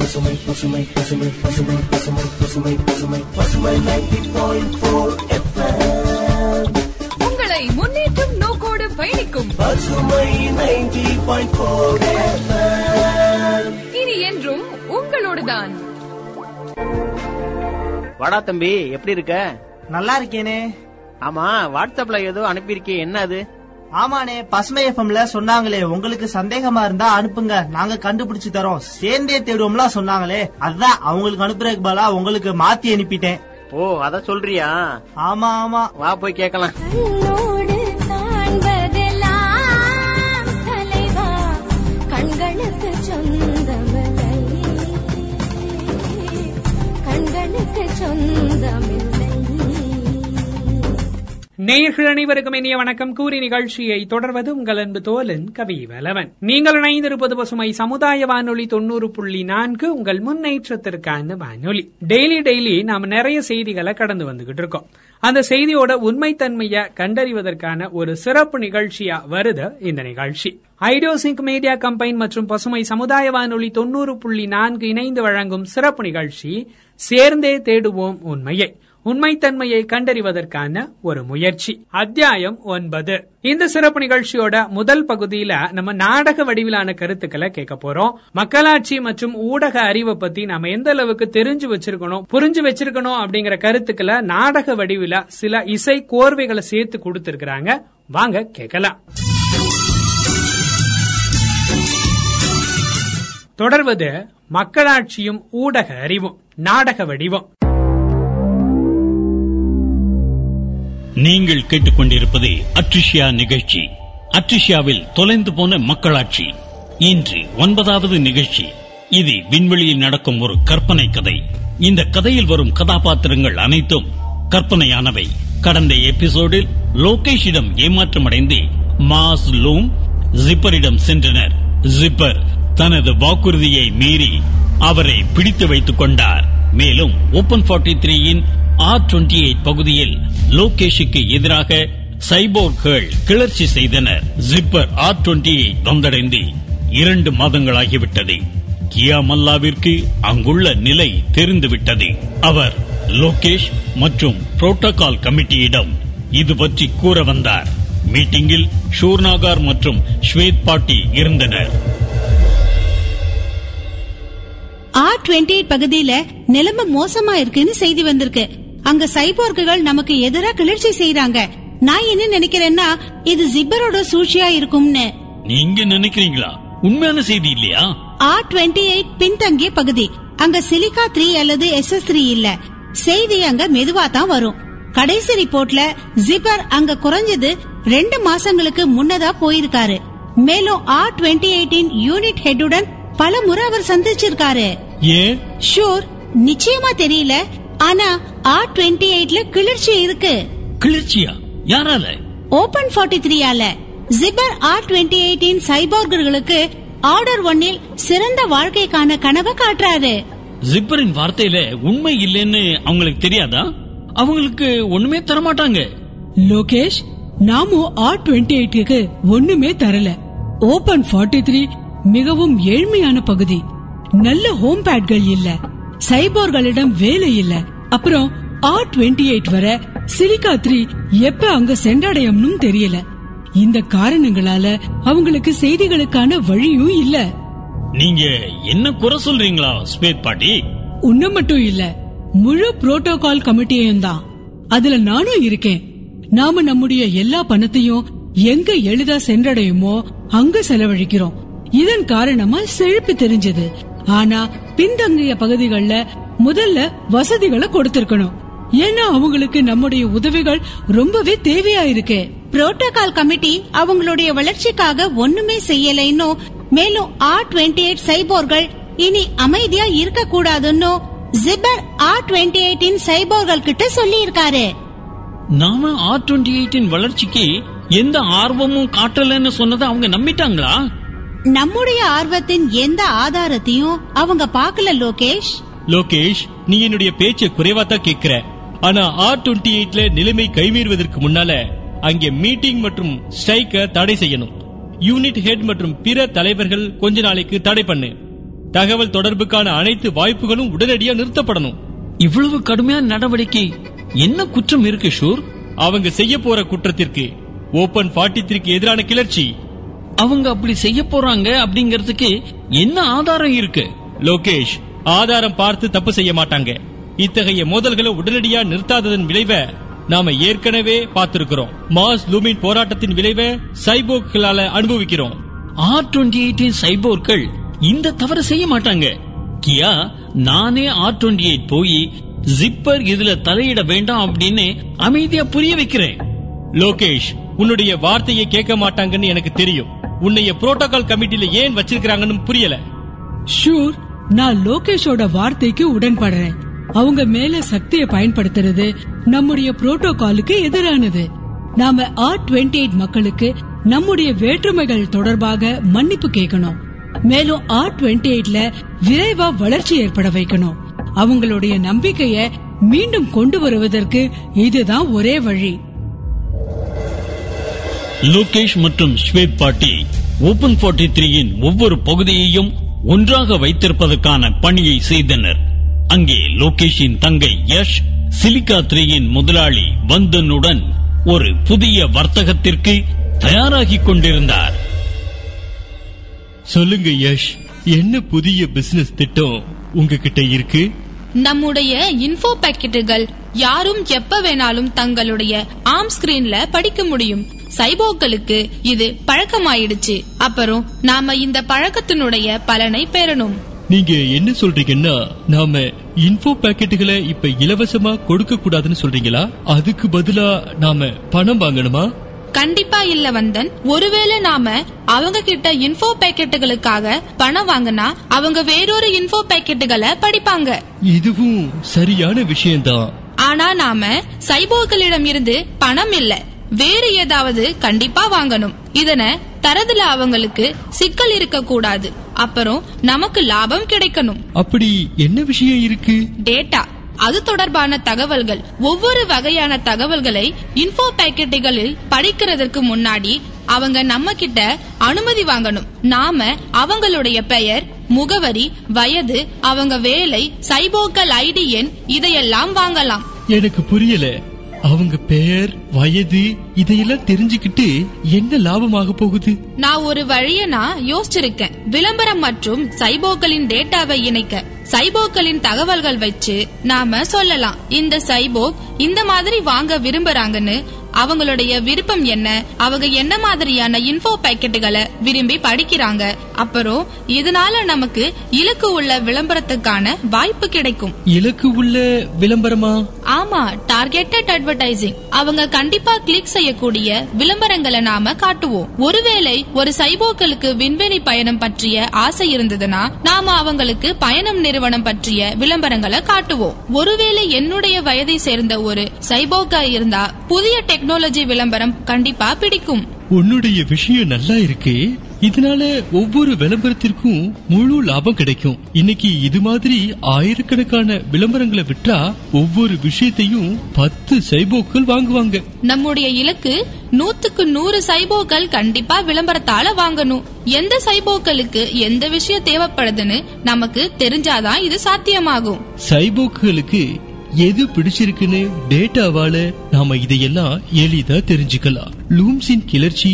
பசுமை பசுமை பசுமை பசுமை பசுமை பசுமை பசுமை பசுமை பசுமை 90.4 FM உங்களை முன்னேற்றும் நோக்கோடு பயணிக்கும் பசுமை 90.4 FM இனி என்றும் உங்களோடுதான். வாடா தம்பி, எப்படி இருக்க? நல்லா இருக்கேனே. ஆமா, வாட்ஸ்அப்ல ஏதோ அனுப்பியிருக்கேன், என்ன அது? ஆமாண்ணே, பசுமை எஃப்எம்ல சொன்னாங்களே, உங்களுக்கு சந்தேகமா இருந்தா அனுப்புங்க, நாங்க கண்டுபிடிச்சு தரோம், சேர்ந்தே தேடுவோம்ல சொன்னாங்களே, அதான் அவங்களுக்கு அனுப்புறதுக்கு பலா உங்களுக்கு மாத்தி அனுப்பிட்டேன். ஓ, அத சொல்றியா? ஆமா ஆமா, வா போய் கேக்கலாம். கண்களுக்கு சொந்தமில்லை, கண்களுக்கு சொந்தமில்லை. நேயர்கள் அனைவருக்கும் இனிய வணக்கம் கூறி நிகழ்ச்சியை தொடர்வது உங்கள் அன்பு தோழன் கவி வளவன். நீங்கள் இணைந்திருப்பது பசுமை சமுதாய வானொலி 90.4 உங்கள் முன்னேற்றத்திற்கான வானொலி. டெய்லி நாம் நிறைய செய்திகளை கடந்து வந்துகிட்டு இருக்கோம். அந்த செய்தியோட உண்மைத்தன்மையை கண்டறிவதற்கான ஒரு சிறப்பு நிகழ்ச்சியா வருது இந்த நிகழ்ச்சி. ஐடியோசிங்க் மீடியா கம்பெனி மற்றும் பசுமை சமுதாய வானொலி 90.4 இணைந்து வழங்கும் சிறப்பு நிகழ்ச்சி சேர்ந்தே தேடுவோம் உண்மையை, உண்மைத்தன்மையை கண்டறிவதற்கான ஒரு முயற்சி, அத்தியாயம் 9. இந்த சிறப்பு நிகழ்ச்சியோட முதல் பகுதியில நம்ம நாடக வடிவிலான கருத்துக்களை கேட்க போறோம். மக்களாட்சி மற்றும் ஊடக அறிவை பத்தி நம்ம எந்த அளவுக்கு தெரிஞ்சு வச்சிருக்கணும், புரிஞ்சு வச்சிருக்கணும் அப்படிங்கிற கருத்துக்களை நாடக வடிவில சில இசை கோர்வைகளை சேர்த்து கொடுத்திருக்கிறாங்க. வாங்க கேட்கலாம். தொடர்வது மக்களாட்சியும் ஊடக அறிவும், நாடக வடிவம். நீங்கள் கேட்டுக்கொண்டிருப்பது அட்ரிஷியா நிகழ்ச்சி. அட்ரிஷியாவில் தொலைந்து போன மக்களாட்சி இன்று 9வது நிகழ்ச்சி. இது விண்வெளியில் நடக்கும் ஒரு கற்பனை கதை. இந்த கதையில் வரும் கதாபாத்திரங்கள் அனைத்தும் கற்பனையானவை. கடந்த எபிசோடில் லோகேஷிடம் ஏமாற்றமடைந்து மாஸ் லூம் ஜிப்பரிடம் சென்றனர். ஜிப்பர் தனது வாக்குறுதியை மீறி அவரை பிடித்து வைத்துக் கொண்டார். மேலும் ஓபன் 43-ன் R28 பகுதியில் லோகேஷுக்கு எதிராக சைபோர்கள் கிளர்ச்சி செய்தனர். Zipper R28 வந்தடைந்து 2 மாதங்களாகிவிட்டது. கியா மல்லாவிற்கு அங்குள்ள நிலை தெரிந்துவிட்டது. அவர் லோகேஷ் மற்றும் புரோட்டோகால் கமிட்டியிடம் இது பற்றி கூற வந்தார். மீட்டிங்கில் ஷூர்நாகார் மற்றும் ஷ்வேத் பாட்டி இருந்தனர். R28 பகுதியில நிலைமை மோசமா இருக்குன்னு செய்தி வந்திருக்கு. அங்க சைபோர்க்குகள் நமக்கு எதிராக கிளர்ச்சி செய்யறாங்க. நான் என்ன நினைக்கிறேன்னா, இது ஜிப்பரோட சூழ்ச்சியா இருக்கும்னு. நீங்க நினைக்கிறீங்களா? உண்மையான செய்தி இல்லையா? R28 பின்தங்கிய பகுதி. அங்க சிலிகா 3 அல்லது SS3 இல்ல. செய்தி அங்க மெதுவா தான் வரும். கடைசி ரிப்போர்ட்ல ஜிப்பர் அங்க குறைஞ்சது 2 மாசங்களுக்கு முன்னதா போயிருக்காரு. மேலும் R28-ன் யூனிட் ஹெட்டுடன் பல முறை அவர் சந்திச்சிருக்காரு. ஏன் ஷூர் நிச்சயமா தெரியல, ஆனா R28ல கிளர்ச்சி இருக்கு. கிளர்ச்சியா? யாரால? ஓபன் 43-ஆல. ஜிப்பர் R28-ன் சைபோர்கர்களுக்கு Order 1-ல் சிறந்த வாழ்க்கைக்கான கனவை காட்டுறாரு. ஜிப்பரின் வார்த்தையில உண்மை இல்லைன்னு அவங்களுக்கு தெரியாதா? அவங்களுக்கு ஒண்ணுமே தரமாட்டாங்க. லோகேஷ், நாமும் R28-க்கு ஒண்ணுமே தரல. ஓபன் 43 மிகவும் ஏழ்மையான பகுதி. நல்ல ஹோம் பேட்கள் இல்ல, சைபோர்களிடம் வேலை இல்ல. அப்புறம் R28 வர சிலிகா 3 எப்ப அங்க சென்றடையும்னு தெரியல. இந்த காரணங்களால அவங்களுக்கு செய்திகளுக்கான வழியும் இல்ல. நீங்க என்ன குறை சொல்றீங்களா ஸ்வேத் பாட்டி? உன்ன மட்டும் இல்ல, முழு புரோட்டோகால் கமிட்டியும் தான். அதுல நானும் இருக்கேன். நாம நம்முடைய எல்லா பணத்தையும் எங்க எளிதா சென்றடையுமோ அங்க செலவழிக்கிறோம். இதன் காரணமா செழிப்பு தெரிஞ்சது. ஆனா பின்தங்கிய பகுதிகள்ல முதல்ல வசதிகளை கொடுத்திருக்கணும். ஏன்னா அவங்களுக்கு நம்முடைய உதவிகள் ரொம்பவே தேவையா இருக்கு. புரோட்டோகால் கமிட்டி அவங்களுடைய வளர்ச்சிக்காக ஒண்ணுமே செய்யலைன்னு, மேலும் R28 சைபோர்கள் இனி அமைதியா இருக்க கூடாதுன்னு ஜிப்பர் R28-ன் சைபோர்கள் கிட்ட சொல்லி இருக்காரு. நாம R28-ன் வளர்ச்சிக்கு எந்த ஆர்வமும் காட்டலன்னு சொன்னதை அவங்க நம்பிட்டாங்களா? நம்முடைய ஆர்வத்தின் எந்த ஆதாரத்தையும் அவங்க பாக்கல லோகேஷ். லோகேஷ், நீ என்னுடைய பேச்சை குறைவா தான் கேக்குற. ஆனா R28ல நிலைமை கைமீறுவதற்கு முன்னால அங்கே மீட்டிங் மற்றும் ஸ்ட்ரைக்க தடை செய்யணும். யூனிட் ஹெட் மற்றும் பிற தலைவர்கள் கொஞ்ச நாளைக்கு தடை பண்ணு. தகவல் தொடர்புக்கான அனைத்து வாய்ப்புகளும் உடனடியாக நிறுத்தப்படணும். இவ்வளவு கடுமையான நடவடிக்கை என்ன குற்றம் இருக்கு கிஷோர்? அவங்க செய்ய போற குற்றத்திற்கு ஓபன் 43க்கு எதிரான கிளர்ச்சி. அவங்க அப்படி செய்ய போறாங்க அப்படிங்கறதுக்கு என்ன ஆதாரம் இருக்கு லோகேஷ்? ஆதாரம் பார்த்து தப்பு செய்ய மாட்டாங்க. இத்தகைய மோதல்களை உடனடியா நிறுத்தாததன் விளைவை நாம ஏற்கனவே பார்த்திருக்கிறோம். மாஸ் லூமின் போராட்டத்தின் விளைவை சைபோர்களால அனுபவிக்கிறோம். R28 சைபோர்கள் இந்த தவறு செய்ய மாட்டாங்க. கியா, நானே R28 போய் ஜிப்பர் இதுல தலையிட வேண்டாம் அப்படின்னு அமைதியா புரிய வைக்கிறேன். லோகேஷ், உன்னுடைய வார்த்தையை கேட்க மாட்டாங்கன்னு எனக்கு தெரியும். உன்னைய புரோட்டோகால் கமிட்டில ஏன் வச்சிருக்காங்கன்னு புரியல. ஷூர், நான் லோகேஷோட வார்த்தைக்கு உடன்படுறேன். அவங்க மேல சக்தியை பயன்படுத்துறது நம்முடைய புரோட்டோகாலுக்கு எதிரானது. நாம R28 மக்களுக்கு நம்முடைய வேற்றுமைகள் தொடர்பாக மன்னிப்பு கேட்கணும். மேலும் R28ல விரைவா வளர்ச்சி ஏற்பட வைக்கணும். அவங்களுடைய நம்பிக்கைய மீண்டும் கொண்டு வருவதற்கு இதுதான் ஒரே வழி. லோகேஷ் மற்றும் ஸ்வேத் பாட்டி ஓபன் 43ன் ஒவ்வொரு பகுதியையும் ஒன்றாக வைத்திருப்பதற்கான பணியை செய்தனர். அங்கே லோகேஷின் தங்கை யஷ் சிலிகா 3ன் முதலாளி வந்தனுடன் ஒரு புதிய வர்த்தகத்திற்கு தயாராகிக் கொண்டிருந்தார். சொல்லுங்க யஷ், என்ன புதிய பிசினஸ் திட்டம் உங்ககிட்ட இருக்கு? நம்முடைய இன்ஃபோ பாக்கெட்டுகள் யாரும் எப்ப வேணாலும் தங்களுடைய ஆம் ஸ்கிரீன்ல படிக்க முடியும். சைபோக்களுக்கு இது பழக்கமாயிடுச்சு. அப்புறம் நாம இந்த பழக்கத்தினுடைய பலனை பெறணும். நீங்க என்ன சொல்றீங்கன்னா நாம இன்ஃபோ பாக்கெட்டுகளை இப்ப இலவசமா கொடுக்க கூடாதுன்னு சொல்றீங்களா? அதுக்கு பதிலா நாம பணம் வாங்கணுமா? கண்டிப்பா இல்ல வந்தன். ஒருவேளை நாம அவங்க கிட்ட இன்ஃபோ பேக்கெட்டுகளுக்காக பணம் வாங்கினா அவங்க வேறொரு இன்ஃபோ பேக்கெட்டுகளை படிப்பாங்க. இதுவும் சரியான விஷயம்தான். ஆனா நாம சைபோர்களிடம் இருந்து பணம் இல்ல வேறு ஏதாவது கண்டிப்பா வாங்கணும். இதனை தரதுல அவங்களுக்கு சிக்கல் இருக்க கூடாது. அப்புறம் நமக்கு லாபம் கிடைக்கணும். அப்படி என்ன விஷயம் இருக்கு? டேட்டா, அது தொடர்பான தகவல்கள். ஒவ்வொரு வகையான தகவல்களை இன்ஃபோ பேக்கெட்டுகளில் படிக்கிறதற்கு முன்னாடி அவங்க நம்ம கிட்ட அனுமதி வாங்கணும். நாம அவங்களுடைய பெயர், முகவரி, வயது, அவங்க வேலை, சைபோக்கல் ஐடி எண் இதையெல்லாம் வாங்கலாம். எனக்கு புரியல. அவங்க பெயர், வயது இதையெல்லாம் தெரிஞ்சுக்கிட்டு என்ன லாபமாக போகுது? நான் ஒரு வழிய யோசிச்சிருக்கேன். விளம்பரம் மற்றும் சைபோக்களின் டேட்டாவை இணைக்க சைபோக்களின் தகவல்கள் வச்சு நாம சொல்லலாம் இந்த சைபோக் இந்த மாதிரி வாங்க விரும்புறாங்கன்னு. அவங்களுடைய விருப்பம் என்ன, அவங்க என்ன மாதிரியான இன்ஃபோ பாக்கெட்டுகளை விரும்பி படிக்கிறாங்க. அப்புறம் இதனால நமக்கு இலக்கு உள்ள விளம்பரத்துக்கான வாய்ப்பு கிடைக்கும். இலக்கு உள்ள விளம்பரமா? ஆமா, டார்கெட்டட் அட்வர்டைசிங். அவங்க கண்டிப்பா கிளிக் செய்யக்கூடிய விளம்பரங்களை நாம காட்டுவோம். ஒருவேளை ஒரு சைபோக்களுக்கு விண்வெளி பயணம் பற்றிய ஆசை இருந்ததுன்னா நாம அவங்களுக்கு பயணம் நிறுவனம் பற்றிய விளம்பரங்களை காட்டுவோம். ஒருவேளை என்னுடைய வயதை சேர்ந்த ஒரு சைபோக்கா இருந்தா புதிய டெக்னாலஜி விளம்பரம் கண்டிப்பா பிடிக்கும். உன்னுடைய விஷயம் நல்லா இருக்கு. இதனால ஒவ்வொரு விளம்பரத்திற்கும் முழு லாபம் கிடைக்கும். இன்னைக்கு இது மாதிரி ஆயிரக்கணக்கான விளம்பரங்களை விற்றா ஒவ்வொரு விஷயத்தையும் 10 சைபோக்கள் வாங்குவாங்க. நம்முடைய இலக்கு 100க்கு 100 சைபோக்கள் கண்டிப்பா விளம்பரத்தால வாங்கணும். எந்த சைபோக்களுக்கு எந்த விஷயம் தேவைப்படுதுன்னு நமக்கு தெரிஞ்சாதான் இது சாத்தியமாகும். சைபோக்களுக்கு எது பிடிச்சிருக்குன்னு டேட்டாவால நாம இதையெல்லாம் எளிதா தெரிஞ்சுக்கலாம். லூம்ஸின் கிளர்ச்சி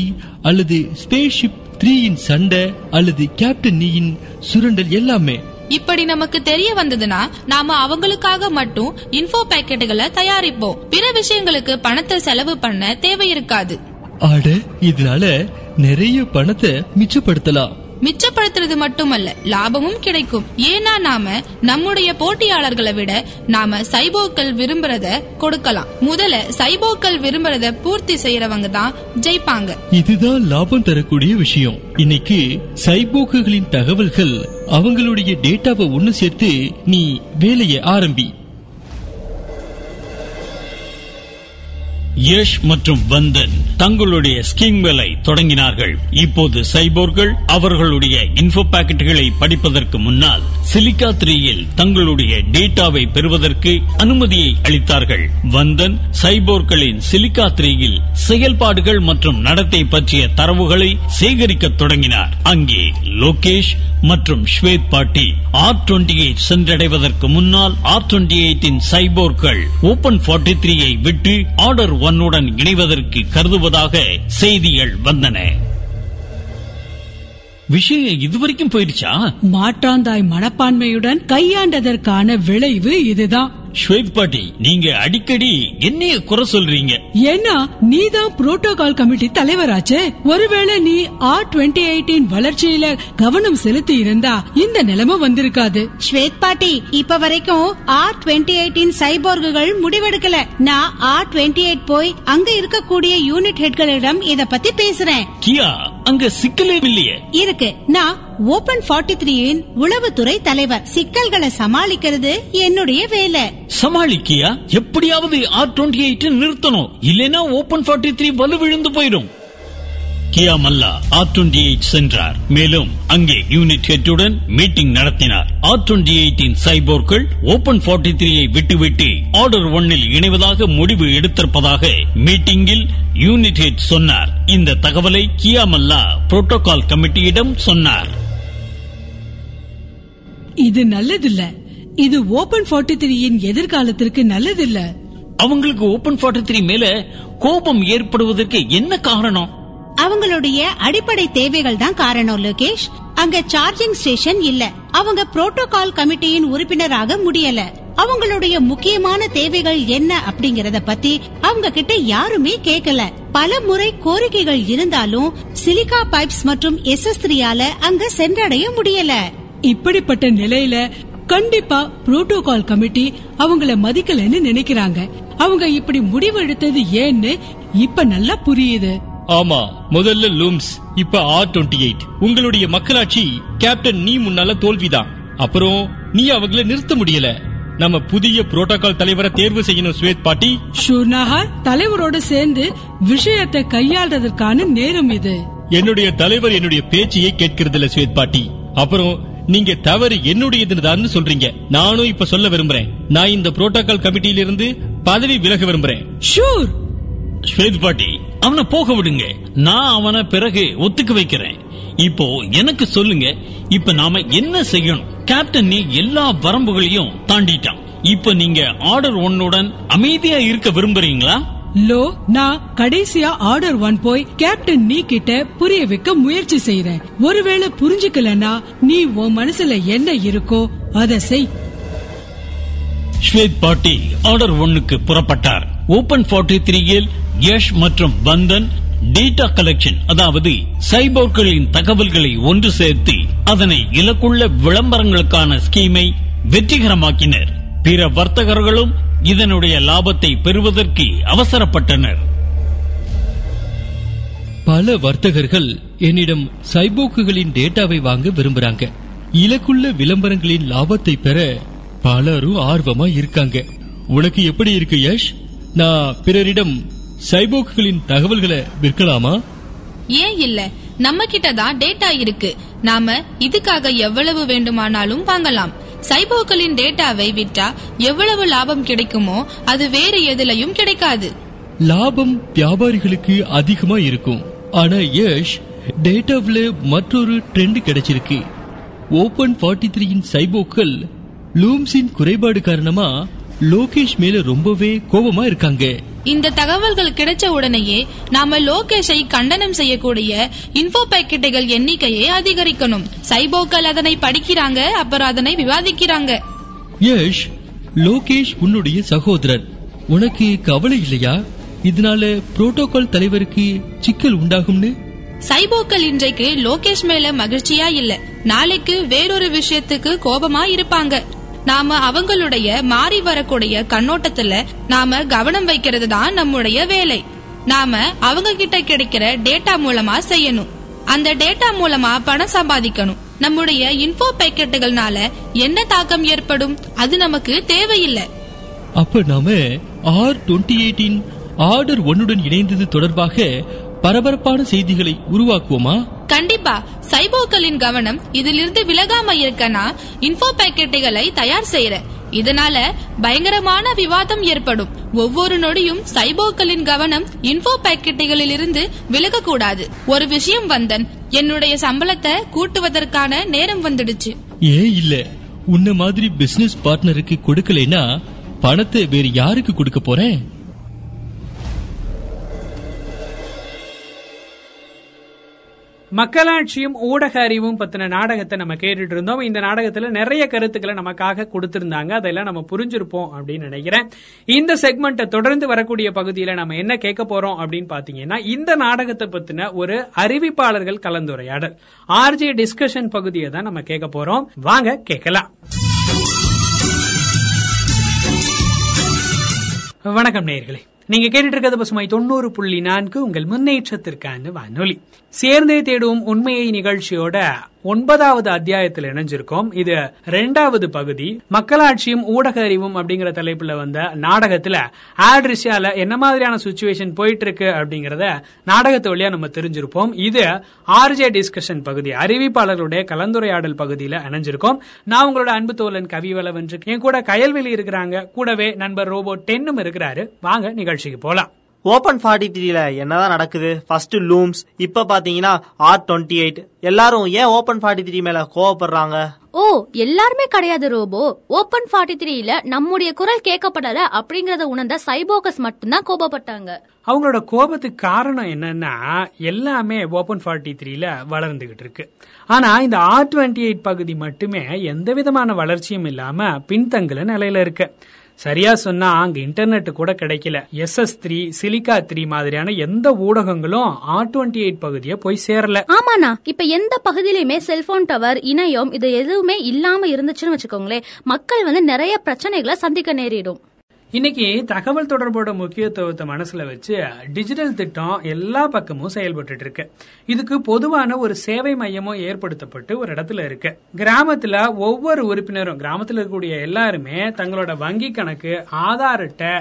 அல்லது ஸ்பேஸ்ஷிப் 3ன் சண்டை அல்லது கேப்டன் நீயின் சுரண்டல் எல்லாமே இப்படி நமக்கு தெரிய வந்ததுன்னா நாம அவங்களுக்காக மட்டும் இன்ஃபோ பாக்கெட்டுகளை தயாரிப்போம். பிற விஷயங்களுக்கு பணத்தை செலவு பண்ண தேவை இருக்காது. ஆட, இதனால நிறைய பணத்தை மிச்சப்படுத்தலாம். மிச்சப்படுத்துறது மட்டுமல்ல, லாபமும் கிடைக்கும். ஏன்னா நாம நம்முடைய போட்டியாளர்களை விட நாம சைபோக்கள் விரும்புறத கொடுக்கலாம். முதல்ல சைபோக்கள் விரும்புறத பூர்த்தி செய்யறவங்க தான் ஜெயிப்பாங்க. இதுதான் லாபம் தரக்கூடிய விஷயம். இன்னைக்கு சைபோக்குகளின் தகவல்கள் அவங்களுடைய டேட்டாவை ஒண்ணு சேர்த்து நீ வேலையை ஆரம்பி. யஷ் மற்றும் வந்தன் தங்களுடைய ஸ்கீம்களை தொடங்கினார்கள். இப்போது சைபோர்கள் அவர்களுடைய இன்ஃபோ பாக்கெட்டுகளை படிப்பதற்கு முன்னால் சிலிகா 3யில் தங்களுடைய டேட்டாவை பெறுவதற்கு அனுமதியை அளித்தார்கள். வந்தன் சைபோர்களின் சிலிகா 3யில் செயல்பாடுகள் மற்றும் நடத்தை பற்றிய தரவுகளை சேகரிக்க தொடங்கினார். அங்கே லோகேஷ் மற்றும் ஷ்வேத் பாட்டி R28 சென்றடைவதற்கு முன்னால் R28 சைபோர்கள் ஓபன் 43யை விட்டு ஆர்டர் 1 உடன் இணைவதற்கு கருதுவதாக செய்திகள் வந்தன. விஷயம் இதுவரைக்கும் போயிருச்சா? மாற்றாந்தாய் மனப்பான்மையுடன் கையாண்டதற்கான விளைவு இதுதான். ஸ்வேத் பாட்டி, நீங்க அடிக்கடி என்னைய குறை சொல்றீங்க. ஏன்னா நீ தான் புரோட்டோகால் கமிட்டி தலைவராச்சே. ஒருவேளை நீ R28 வளர்ச்சியில கவனம் செலுத்தி இருந்தா இந்த நிலைமை வந்திருக்காது. ஸ்வேத் பாட்டி, இப்ப வரைக்கும் R28 சைபோர்குகள் முடிவெடுக்கல. நான் R28 போய் அங்க இருக்கக்கூடிய யூனிட் ஹெட்களிடம் இத பத்தி பேசுறேன். கியா, அங்க சிக்கலே இல்லையே இருக்கு. நான் ஓபன் 43ன் உளவுத்துறை தலைவர். சிக்கல்களை சமாளிக்கிறது என்னுடைய வேலை. சமாளிக்கியா? எப்படியாவது R28 நிறுத்தணும், இல்லனா ஓபன் 43 வலுவிழுந்து போயிடும். கியா மல்லா R28 சென்றார். மேலும் அங்கே யூனிட் ஹெட்டுடன் மீட்டிங் நடத்தினார். R28 சைபோர்கள் ஓபன் 43யை விட்டுவிட்டு ஆர்டர் 1ல் இணைவதாக முடிவு எடுத்திருப்பதாக மீட்டிங்கில் யூனிட் ஹெட் சொன்னார். இந்த தகவலை கியா மல்லா புரோட்டோகால் கமிட்டியிடம் சொன்னார். இது நல்லதில்ல. இது ஓபன் 43யின் எதிர்காலத்திற்கு நல்லதில்ல. அவங்களுக்கு ஓபன் 43 மேல கோபம் ஏற்படுவதற்கு என்ன காரணம்? அவங்களுடைய அடிப்படை தேவைகள் தான் காரணம் லோகேஷ். அங்க சார்ஜிங் ஸ்டேஷன் இல்ல. அவங்க புரோட்டோகால் கமிட்டியின் உறுப்பினராக முடியல. அவங்களுடைய முக்கியமான தேவைகள் என்ன அப்படிங்கறத பத்தி அவங்க கிட்ட யாருமே கேக்கல. பல முறை கோரிக்கைகள் இருந்தாலும் சிலிகா பைப்ஸ் மற்றும் SS3ஆல அங்க சென்றடைய முடியல. இப்படிப்பட்ட நிலையில கண்டிப்பா புரோட்டோகால் கமிட்டி அவங்கள மதிக்கலன்னு நினைக்கிறாங்க. அவங்க இப்படி முடிவு எடுத்தது ஏன்னு இப்ப நல்லா புரியுது. ஆமா, முதல்ல லூம்ஸ், இப்ப R28. உங்களுடைய மக்களாட்சி கேப்டன் நீ முன்னால தோல்விதான். அப்புறம் நீ அவங்கள நிறுத்த முடியல. நம்ம புதிய புரோட்டோகால் தலைவரை தேர்வு செய்யணும். ஸ்வேத் பாட்டி, ஷூர்நாகர் தலைவரோட சேர்ந்து விஷயத்தை கையாள்றதற்கான நேரம் இது. என்னுடைய தலைவர் என்னுடைய பேச்சையே கேட்கிறது இல்ல ஸ்வேத் பாட்டி. அப்புறம் நீங்க தவறு என்னுடையதுன்னு சொல்றீங்க. நானும் இப்ப சொல்ல விரும்புறேன், நான் இந்த புரோட்டோகால் கமிட்டியிலிருந்து பதவி விலக விரும்புறேன். ஷூர். ஸ்வேத் பாட்டி, அவனை போக விடுங்க. நான் அவனை பிறகு ஒத்துக்க வைக்கிறேன். இப்போ எனக்கு சொல்லுங்க, இப்ப நாம என்ன செய்யணும்? கேப்டன் நீ எல்லா வரம்புகளையும் தாண்டிட்டான். இப்ப நீங்க ஆர்டர் 1 அமைதியா இருக்க விரும்புறீங்களா? லோ, நான் கடைசியா ஆர்டர் 1 போய் கேப்டன் நீ கிட்ட புரிய வைக்க முயற்சி செய்யறேன். ஒருவேளை புரிஞ்சுக்கலன்னா நீ உன் மனசுல என்ன இருக்கோ அத செய். ஸ்வேத் பாட்டி ஆர்டர் 1க்கு புறப்பட்டார். ஓபன் 43யில் யஷ் மற்றும் வந்தன் டேட்டா கலெக்ஷன், அதாவது சைபோர்களின் தகவல்களை ஒன்று சேர்த்து அதனை இலக்குள்ள விளம்பரங்களுக்கான ஸ்கீமை வெற்றிகரமாக்கினர். பிற வர்த்தகர்களும் இதனுடைய லாபத்தை பெறுவதற்கு அவசரப்பட்டனர். பல வர்த்தகர்கள் என்னிடம் சைபோர்களின் டேட்டாவை வாங்க விரும்புறாங்க. இலக்குள்ள விளம்பரங்களின் லாபத்தை பெற பலரும் ஆர்வமா இருக்காங்க. உனக்கு எப்படி இருக்கு யஷ்? நான் பிறரிடம் சைபோர்களின் தகவல்களை விற்கலாமா? ஏன் இல்ல? நம்ம கிட்ட தான் டேட்டா இருக்கு. நாம இதுக்காக எவ்வளவு வேண்டுமானாலும் வாங்கலாம். சைபோர்களின் டேட்டாவை விற்றா எவ்வளவு லாபம் கிடைக்குமோ அது வேறு எதுலயும் கிடைக்காது. லாபம் வியாபாரிகளுக்கு அதிகமா இருக்கும். ஆனா யஷ், டேட்டாவில மற்றொரு ட்ரெண்ட் கிடைச்சிருக்கு. ஓபன் 43ன் சைபோர்கள் லூம்ஸின் குறைபாடு காரணமா லோகேஷ் மேல ரொம்பவே கோபமா இருக்காங்க. இந்த தகவல்கள் கிடைச்ச உடனேயே நாம லோகேஷை கண்டனம் செய்யக்கூடிய இன்ஃபோ பாக்கெட்டுகள் எண்ணிக்கையை அதிகரிக்கணும். சைபோக்கள் அதனை படிக்கிறாங்க, அப்புறம் அதனை விவாதிக்கிறாங்க. யஷ், லோகேஷ் உன்னுடைய சகோதரன். உனக்கு கவலை இல்லையா இதனால புரோட்டோகால் தலைவருக்கு சிக்கல் உண்டாகும்னு? சைபோக்கள் இன்றைக்கு லோகேஷ் மேல மகிழ்ச்சியா இல்ல, நாளைக்கு வேறொரு விஷயத்துக்கு கோபமா இருப்பாங்க. நாம அவங்களுடைய மாறி வரக்கூடிய கண்ணோட்டத்துல நாம கவனம் வைக்கிறது தான் நம்முடைய வேலை. நாம அவங்க கிட்ட கிடைக்கிற டேட்டா மூலமா செய்யணும். அந்த டேட்டா மூலமா பணம் சம்பாதிக்கணும். நம்முடைய இன்ஃபோ பேக்கெட்டுகள்னால என்ன தாக்கம் ஏற்படும் அது நமக்கு தேவையில்லை. அப்ப நாம R28 ஆர்டர் ஒன்னுடன் இணைந்தது தொடர்பாக பரபரப்பான செய்திகளை உருவாக்குவோமா? கண்டிப்பா. சைபோர்களின் கவனம் இதிலிருந்து விலகாம இருக்கனா இன்ஃபோ பேக்கெட்டுகளை தயார் செய்யற. இதனால பயங்கரமான விவாதம் ஏற்படும். ஒவ்வொரு நொடியும் சைபோர்களின் கவனம் இன்ஃபோ பேக்கெட்டுகளில் இருந்து விலக கூடாது. ஒரு விஷயம் வந்தன், என்னுடைய சம்பளத்தை கூட்டுவதற்கான நேரம் வந்துடுச்சு. ஏன் இல்ல, உன்ன மாதிரி பிசினஸ் பார்ட்னருக்கு கொடுக்கலைனா பணத்தை வேற யாருக்கு கொடுக்க போறேன்? மக்களாட்சியும் ஊடக அறிவும் பத்தின நாடகத்தை நம்ம கேட்டுட்டு இருந்தோம். இந்த நாடகத்துல நிறைய கருத்துக்களை நமக்காக கொடுத்திருந்தாங்க. அதெல்லாம் நம்ம புரிஞ்சிருப்போம் அப்படின்னு நினைக்கிறேன். இந்த செக்மெண்ட்டை தொடர்ந்து வரக்கூடிய பகுதியில நம்ம என்ன கேட்க போறோம் அப்படின்னு பாத்தீங்கன்னா, இந்த நாடகத்தை பத்தின ஒரு அறிவிப்பாளர்கள் கலந்துரையாடல் ஆர்ஜே டிஸ்கஷன் பகுதியை தான் நம்ம கேட்க போறோம். வாங்க கேட்கலாம். வணக்கம் நேயர்களே, நீங்க கேட்டுட்டு இருக்கிறது பசுமை 90.4 உங்கள் முன்னேற்றத்திற்கான வானொலி. சேர்ந்தே தேடும் உண்மையை நிகழ்ச்சியோட 9வது அத்தியாயத்தில் இணைஞ்சிருக்கோம். இது 2வது பகுதி. மக்களாட்சியும் ஊடக அறிவும் அப்படிங்கிற தலைப்புல வந்த நாடகத்துல ஆட்ரிஷியால என்ன மாதிரியான சுச்சுவேஷன் போயிட்டு இருக்கு அப்படிங்கறத நாடகத்தை வழியா நம்ம தெரிஞ்சிருப்போம். இது ஆர்ஜே டிஸ்கஷன் பகுதி, அறிவிப்பாளர்களுடைய கலந்துரையாடல் பகுதியில இணைஞ்சிருக்கோம். நான் உங்களோட அன்பு தோழன் கவி வளவன். என் கூட கயல்வெளி இருக்கிறாங்க, கூடவே நண்பர் ரோபோட் டென்னும் இருக்கிறாரு. வாங்க நிகழ்ச்சிக்கு போலாம். ஓபன் 43ல என்னதான் நடக்குது? ஃபர்ஸ்ட் லூம்ஸ், இப்ப பாத்தீங்கன்னா R28. எல்லாரும் ஏன் ஓபன் 43 மேல கோவப்படுறாங்க? ஓ, எல்லாருமே கிடையாது ரோபோ. ஓபன் 43ல நம்முடைய குரல் கேட்கப்படல அப்படிங்கறத உணர்ந்த சைபோர்க்ஸ் மட்டும்தான் கோபப்பட்டாங்க. அவங்களோட கோபத்துக்கு காரணம் என்னன்னா, எல்லாமே ஓபன் 43ல வளர்ந்துகிட்டு இருக்கு. ஆனா இந்த R28 பகுதி மட்டுமே எந்த விதமான வளர்ச்சியும் இல்லாம பின்தங்கல நிலையில இருக்கு. சரியா சொன்னா அங்க இன்டர்நெட் கூட கிடைக்கல. SS3, Silica 3 மாதிரியான எந்த ஊடகங்களும் R28 பகுதியை போய் சேரல. ஆமாண்ணா, இப்ப எந்த பகுதியிலுமே செல்போன் டவர், இணையம், இது எதுவுமே இல்லாம இருந்துச்சுன்னு வச்சுக்கோங்களேன், மக்கள் வந்து நிறைய பிரச்சனைகளை சந்திக்க நேரிடும். இன்னைக்கு தகவல் தொடர்போட முக்கியத்துவத்தை மனசுல வச்சு டிஜிட்டல் திட்டம் எல்லா பக்கமும் செயல்பட்டு இருக்கு. இதுக்கு பொதுவான ஒரு சேவை மையமும் ஏற்படுத்தப்பட்டு ஒரு இடத்துல இருக்கு. கிராமத்துல ஒவ்வொரு உறுப்பினரும், கிராமத்துல இருக்கக்கூடிய எல்லாருமே தங்களோட வங்கி கணக்கு, ஆதார் அட்டை,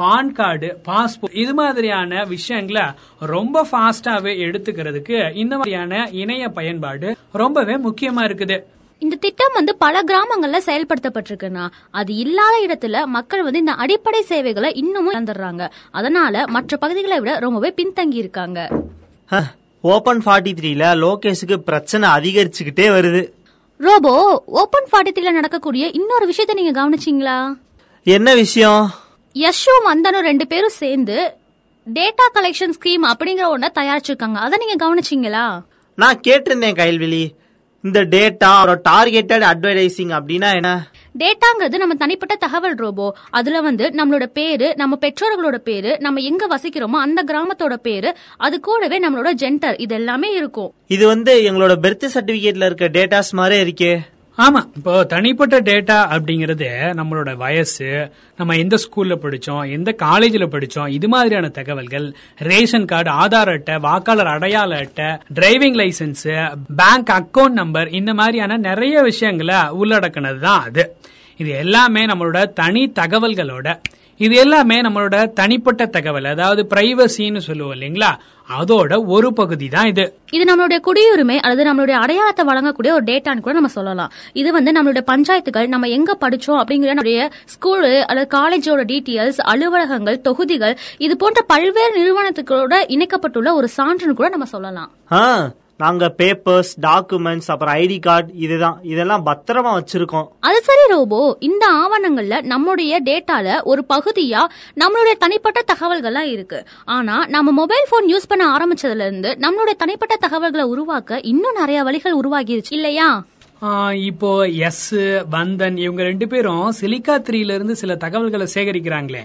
பான் கார்டு, பாஸ்போர்ட் இது மாதிரியான விஷயங்களை ரொம்ப ஃபாஸ்டாவே எடுத்துக்கிறதுக்கு இந்த மாதிரியான இணைய பயன்பாடு ரொம்பவே முக்கியமா இருக்குது. இந்த திட்டம் வந்து பல கிராமங்கள்ல செயல்படுத்தப்பட்டிருக்குன்னா, அது இல்லாத இடத்துல மக்கள் வந்து இந்த அடிப்படை சேவைகளை இன்னமும் இழந்துடுறாங்க. அதனால மற்ற பகுதிகளை விட ரொம்பவே பின்தங்கி இருக்காங்க. ஓபன் 43ல லோகேஷுக்கு பிரச்சனை அதிகரிச்சுக்கிட்டே வருது. ரோபோ, ஓபன் 43ல நடக்கக்கூடிய இன்னொரு விஷயத்தை நீங்க கவனிச்சீங்களா? என்ன விஷயம்? யஷும் வந்தனும் 2 பேரும் சேர்ந்து டேட்டா கலெக்ஷன் ஸ்கீம் அப்படிங்கிற ஒன்றை தயாரிச்சிருக்காங்க. அதை நீங்க கவனிச்சீங்களா? நான் கேட்டிருந்தேன் கைல்விழி, இந்த டேட்டா டார்கெட்டட் அட்வர்டைசிங் அப்படினா என்ன? டேட்டாங்கிறது நம்ம தனிப்பட்ட தகவல் ரோபோ. அதுல வந்து நம்மளோட பேரு, நம்ம பெற்றோர்களோட பேரு, நம்ம எங்க வசிக்கிறோமோ அந்த கிராமத்தோட பேரு, அது கூடவே நம்மளோட ஜெண்டர், இது எல்லாமே இருக்கும். இது வந்து எங்களோட பர்த் சர்டிபிகேட்ல இருக்க டேட்டாஸ் மாதிரி இருக்கே. ஆமா, இப்போ தனிப்பட்ட டேட்டா அப்படிங்கறது நம்மளோட வயசு, நம்ம எந்த ஸ்கூல்ல படிச்சோம், எந்த காலேஜ்ல படிச்சோம், இது மாதிரியான தகவல்கள், ரேஷன் கார்டு, ஆதார் அட்டை, வாக்காளர் அடையாள அட்டை, driving licence, bank account number, இந்த மாதிரியான நிறைய விஷயங்களை உள்ளடக்கினது தான் அது. இது எல்லாமே நம்மளோட தனி தகவல்களோட, இது எல்லாமே நம்மளோட தனிப்பட்ட தகவல், அதாவது பிரைவசின்னு சொல்லுவோம் இல்லைங்களா, அதோட ஒரு பகுதி தான் இது. இது நம்மளுடைய குடியுரிமை அல்லது நம்மளுடைய அடையாளத்தை வழங்கக்கூடிய ஒரு டேட்டான்னு கூட நம்ம சொல்லலாம். இது வந்து நம்மளுடைய பஞ்சாயத்துகள், நம்ம எங்க படிச்சோம் அப்படிங்கிற, நம்மளுடைய ஸ்கூலு அல்லது காலேஜோட டீட்டெயில்ஸ், அலுவலகங்கள், தொகுதிகள், இது போன்ற பல்வேறு நிறுவனத்துக்களோட இணைக்கப்பட்டுள்ள ஒரு சான்றுன்னு கூட நம்ம சொல்லலாம். நாங்க பேப்பர்ஸ், டாக்குமெண்ட்ஸ், அப்புறம் ஐடி கார்டு, இதுதான் இதெல்லாம் பத்திரமா வச்சிருக்கோம். அது சரி ரோபோ, இந்த ஆவணங்கள்ல நம்மளுடைய டேட்டால ஒரு பகுதியா நம்மளுடைய தனிப்பட்ட தகவல்கள்லாம் இருக்கு. ஆனா நம்ம மொபைல் போன் யூஸ் பண்ண ஆரம்பிச்சதுல இருந்து நம்மளுடைய தனிப்பட்ட தகவல்களை உருவாக்க இன்னும் நிறைய வழிகள் உருவாகிருச்சு இல்லையா? இப்போ எஸ், வந்தன் இவங்க 2 பேரும் Silica 3ல இருந்து சில தகவல்களை சேகரிக்கிறாங்களே,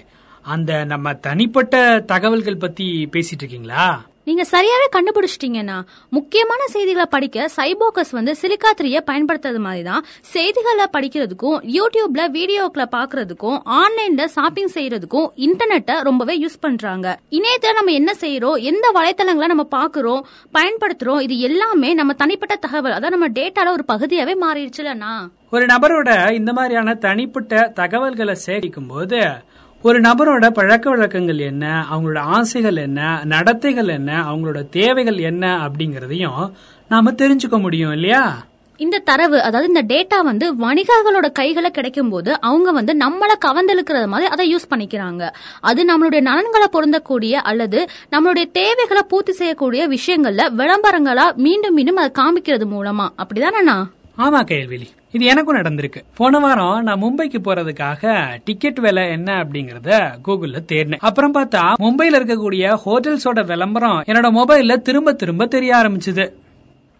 அந்த நம்ம தனிப்பட்ட தகவல்கள் பத்தி பேசிட்டு இருக்கீங்களா? நீங்க சரியாவே கண்டுபிடிச்சிட்டீங்கன்னா, முக்கியமான செய்திகளை படிக்க சைபோர்க்ஸ் வந்து Silica 3யை பயன்படுத்துறது மாதிரி தான் செய்திகளை படிக்கிறதுக்கும், யூடியூப்ல வீடியோக்களை பாக்குறதுக்கும், ஆன்லைன்ல ஷாப்பிங் செய்யறதுக்கும் இன்டர்நெட்டை ரொம்பவே யூஸ் பண்றாங்க. இணையத்துல நம்ம என்ன செய்யறோம், எந்த வலைத்தளங்களை நம்ம பாக்குறோம், பயன்படுத்துறோம், இது எல்லாமே நம்ம தனிப்பட்ட தகவல், அதான் நம்ம டேட்டால ஒரு பகுதியாவே மாறிடுச்சுலண்ணா. ஒரு நபரோட இந்த மாதிரியான தனிப்பட்ட தகவல்களை சேகரிக்கும் போது ஒரு நபரோட பழக்க வழக்கங்கள் என்ன, அவங்களோட ஆசைகள் என்ன, நடத்தைகள் என்ன, அவங்களோட தேவைகள் என்ன அப்படிங்கறதையும் நாம தெரிஞ்சுக்க முடியும் இல்லையா? இந்த தரவு, அதாவது இந்த டேட்டா வந்து வணிகர்களோட கைகளை கிடைக்கும் போது அவங்க வந்து நம்மளை கவர்ந்தெழுக்கிறது மாதிரி அதை யூஸ் பண்ணிக்கிறாங்க. அது நம்மளுடைய நலன்களை பொருந்தக்கூடிய அல்லது நம்மளுடைய தேவைகளை பூர்த்தி செய்யக்கூடிய விஷயங்கள்ல விளம்பரங்களா மீண்டும் மீண்டும் அதை காமிக்கிறது மூலமா, அப்படிதானா? ஆமா கேள்வி, இது எனக்கும் நடந்திருக்கு. போன வாரம் நான் மும்பைக்கு போறதுக்காக டிக்கெட் விலை என்ன அப்படிங்கறத கூகுள்ல தேடினேன். அப்புறம் பார்த்தா மும்பைல இருக்கக்கூடிய ஹோட்டல்ஸோட விளம்பரம் என்னோட மொபைல்ல திரும்ப திரும்ப தெரிய ஆரம்பிச்சது.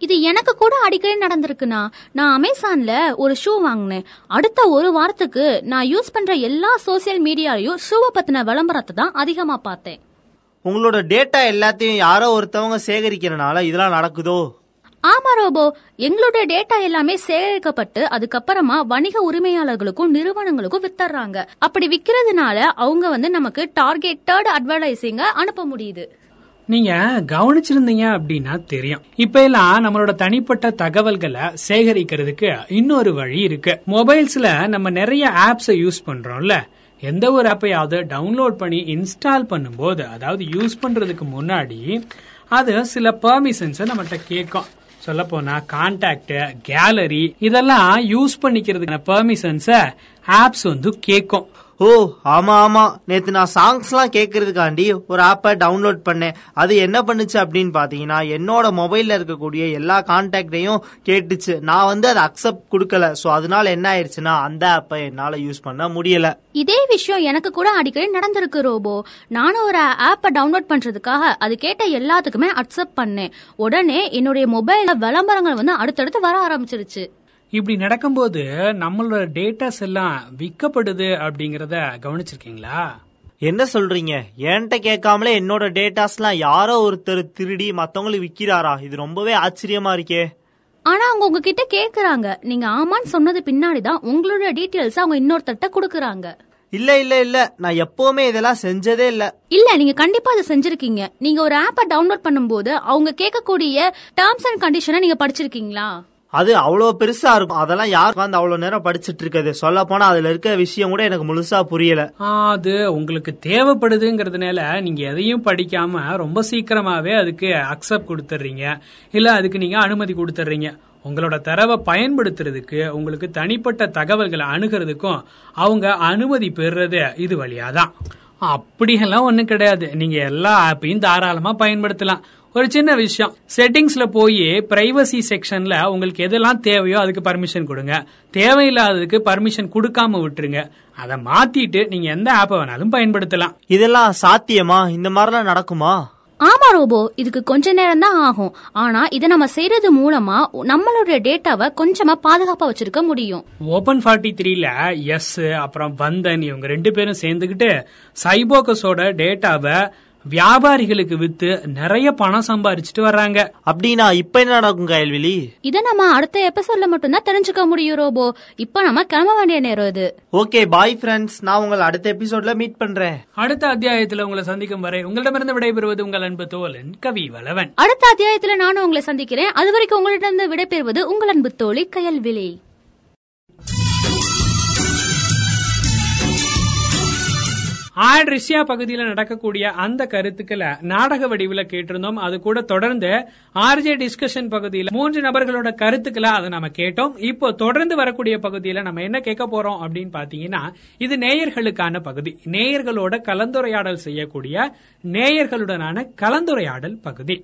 இது எனக்கு கூட அடிக்கடி நடந்திருக்குண்ணா. நான் அமேசான்ல ஒரு ஷூ வாங்கினேன். அடுத்த ஒரு வாரத்துக்கு நான் யூஸ் பண்ற எல்லா சோசியல் மீடியாலையும் ஷூவை பத்தின விளம்பரத்தை தான் அதிகமா பார்த்தேன். உங்களோட டேட்டா எல்லாத்தையும் யாரோ ஒருத்தவங்க சேகரிக்கிறனால இதெல்லாம் நடக்குதோ? ஆமா ரோபோ, எங்களுடைய டேட்டா எல்லாமே சேகரிக்கப்பட்டு அதுக்கப்புறமா வணிக உரிமையாளர்களுக்கும் நிறுவனங்களுக்கும் வித்துறாங்க. அப்படி விக்கிறதுனால அவங்க வந்து நமக்கு டார்கெட்டட் அட்வர்டைசிங்க அனுப்ப முடியுது. நீங்க கவனிச்சிருந்தீங்க அப்படின்னா தெரியும், இப்ப எல்லாம் நம்மளோட தனிப்பட்ட தகவல்களை சேகரிக்கிறதுக்கு இன்னொரு வழி இருக்கு. மொபைல்ஸ்ல நம்ம நிறைய ஆப்ஸ் யூஸ் பண்றோம்ல, எந்த ஒரு ஆப்பையாவது டவுன்லோட் பண்ணி இன்ஸ்டால் பண்ணும் போது, அதாவது யூஸ் பண்றதுக்கு முன்னாடி அது சில பெர்மிஷன்ஸை நம்மகிட்ட கேட்கும். சொல்ல போனா கான்டாக்ட், கேலரி இதெல்லாம் யூஸ் பண்ணிக்கிறதுக்கான பெர்மிஷன்ஸை ஆப்ஸ் வந்து கேட்கும். ஓ ஆமா ஆமா, நேத்து நான் சாங்ஸ் எல்லாம் கேட்கறதுக்காண்டி ஒரு ஆப்பை டவுன்லோட் பண்ணேன். அது என்ன பண்ணுச்சு அப்படின்னு பாத்தீங்கன்னா, என்னோட மொபைல்ல இருக்கக்கூடிய எல்லா கான்டாக்டையும் கேட்டுச்சு. நான் வந்து அதை அக்செப்ட் கொடுக்கல. சோ அதனால என்ன ஆயிடுச்சுன்னா அந்த ஆப்பை என்னால யூஸ் பண்ண முடியல. இதே விஷயம் எனக்கு கூட அடிக்கடி நடந்திருக்கு ரோபோ. நானும் ஒரு ஆப்பை டவுன்லோட் பண்றதுக்காக அது கேட்ட எல்லாத்துக்குமே அக்செப்ட் பண்ணேன். உடனே என்னுடைய மொபைல்ல விளம்பரங்கள் வந்து அடுத்தடுத்து வர ஆரம்பிச்சிருச்சு. இப்படி நடக்கும்போது நம்மளோட டேட்டாஸ் எல்லாம் விற்கப்படுது அப்படிங்கறத கவனிச்சிருக்கீங்களா? என்ன சொல்றீங்க? என்கிட்ட கேட்காமலே என்னோட டேட்டாஸ் எல்லாம் யாரோ ஒருத்தர் திருடி மத்தவங்களுக்கு விக்கிறாரா? இது ரொம்பவே ஆச்சரியமா இருக்கே. ஆனா அவங்க உங்ககிட்ட கேக்குறாங்க, நீங்க ஆமான்னு சொன்னது பின்னாடிதான் உங்களோட டீட்டெயில்ஸ் அவங்க இன்னொருத்தட்ட கொடுக்கறாங்க. இல்ல இல்ல இல்ல, நான் எப்பவுமே இதெல்லாம் செஞ்சதே இல்ல. இல்ல, நீங்க கண்டிப்பா அதை செஞ்சிருக்கீங்க. நீங்க ஒரு ஆப்பை டவுன்லோட் பண்ணும்போது அவங்க கேட்கக்கூடிய டேர்ம்ஸ் அண்ட் கண்டிஷனை நீங்க படிச்சிருக்கீங்களா? அது அவ்வளவு பெருசா இருக்கும். அதெல்லாம் யாருக்கு வந்து அவ்வளவு நேரம் படிச்சுட்டு இருக்குது? சொல்ல போனா அதுல இருக்க விஷயம் கூட எனக்கு முழுசா புரியல. அது உங்களுக்கு தேவைப்படுதுங்கிறதுனால நீங்க எதையும் படிக்காம ரொம்ப சீக்கிரமாவே அதுக்கு அக்செப்ட் கொடுத்துறீங்க, இல்ல அதுக்கு நீங்க அனுமதி கொடுத்துறீங்க. உங்களோட தரவை பயன்படுத்துறதுக்கு, உங்களுக்கு தனிப்பட்ட தகவல்களை அணுகிறதுக்கும் அவங்க அனுமதி பெறுறது இது வழியாதான். அப்படியெல்லாம் ஒண்ணும் கிடையாது. நீங்க எல்லா ஆப்பையும் தாராளமா பயன்படுத்தலாம். ஒரு சின்ன விஷயம், செட்டிங்ஸ்ல போய் பிரைவசி செக்ஷன்ல உங்களுக்கு எதெல்லாம் தேவையோ அதுக்கு பர்மிஷன் கொடுங்க, தேவையில்லாததுக்கு பர்மிஷன் கொடுக்காம விட்டுருங்க. அதை மாத்திட்டு நீங்க எந்த ஆப்பை வேணாலும் பயன்படுத்தலாம். இதெல்லாம் சாத்தியமா? இந்த மாதிரிலாம் நடக்குமா? ஆமா ரோபோ, இதுக்கு கொஞ்ச நேரம் தான் ஆகும். ஆனா இதை நம்ம செய்யறது மூலமா நம்மளுடைய டேட்டாவை கொஞ்சமா பாதுகாப்பா வச்சிருக்க முடியும். ஓபன் 43ல எஸ் அப்புறம் வந்தன் இவங்க ரெண்டு பேரும் சேர்ந்துகிட்டு சைபோகஸோட டேட்டாவை வியாபாரிகளுக்கு வித்து நிறைய பணம் சம்பாரிச்சுட்டு வர்றாங்க. அப்படின்னா இப்ப என்ன நடக்கும் கேள்வி? இத நம்ம அடுத்த எபிசோட்ல மட்டும் தான் தெரிஞ்சுக்க முடியும் ரோபோ. இப்ப நம்ம கிளம்ப வேண்டிய நேரம் இது. ஓகே பாய் ஃப்ரெண்ட்ஸ், நான் உங்களை அடுத்த எபிசோட்ல மீட் பண்றேன். அடுத்த அத்தியாயத்துல உங்களை சந்திக்கும் வரை உங்களிடமிருந்து விடைபெறுவது உங்கள் அன்பு தோழன் கவி வளவன். அடுத்த அத்தியாயத்துல நானும் உங்களை சந்திக்கிறேன். அது வரைக்கும் உங்களிடமிருந்து விடைபெறுவது உங்கள் அன்பு தோழி கயல்விழி. ஆட்ரிஷியா பகுதியில நடக்கக்கூடிய அந்த கருத்துக்களை நாடக வடிவுல கேட்டிருந்தோம். அது கூட தொடர்ந்து ஆர்ஜே டிஸ்கஷன் பகுதியில 3 நபர்களோட கருத்துக்களை அதை நாம கேட்டோம். இப்போ தொடர்ந்து வரக்கூடிய பகுதியில நம்ம என்ன கேட்க போறோம் அப்படின்னு பாத்தீங்கன்னா, இது நேயர்களுக்கான பகுதி, நேயர்களோட கலந்துரையாடல் செய்யக்கூடிய நேயர்களுடனான கலந்துரையாடல் பகுதி.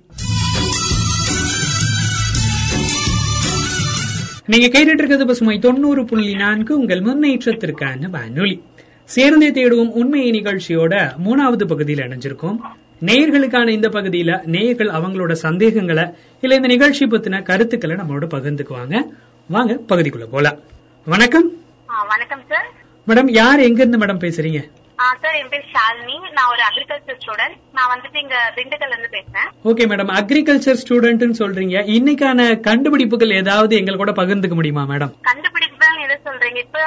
நீங்க கேட்டுட்டு இருக்கிறது பசுமை 90.4 உங்கள் முன்னேற்றத்திற்கான வானொலி. சேர்ந்தே தேடுவோம் உண்மையை நிகழ்ச்சியோட 3வது பகுதியில இணைஞ்சிருக்கோம். நேயர்களுக்கான இந்த பகுதியில நேயர்கள் அவங்களோட சந்தேகங்களை இல்ல இந்த நிகழ்ச்சி பத்தின கருத்துக்களை நம்மளோட பகிர்ந்துக்குவாங்க. வாங்க பகுதிக்குள்ள போலாம். வணக்கம். வணக்கம் சார். மேடம் யார், எங்க இருந்து மேடம் பேசுறீங்க? சார் என் பேர் ஷால்மி. நான் ஒரு அக்ரிகல்ச்சர் ஸ்டூடெண்ட். நான் வந்துட்டு இங்க திண்டுக்கல்ல இருந்து பேசுறேன். ஓகே மேடம், அக்ரிகல்ச்சர் ஸ்டூடெண்ட்னு சொல்றீங்க. இன்னைக்கான கண்டுபிடிப்புகள் ஏதாவது எங்க கூட பகிர்ந்துக்க முடியுமா மேடம்? கண்டுபிடிப்புகள் எது சொல்றீங்க? இப்ப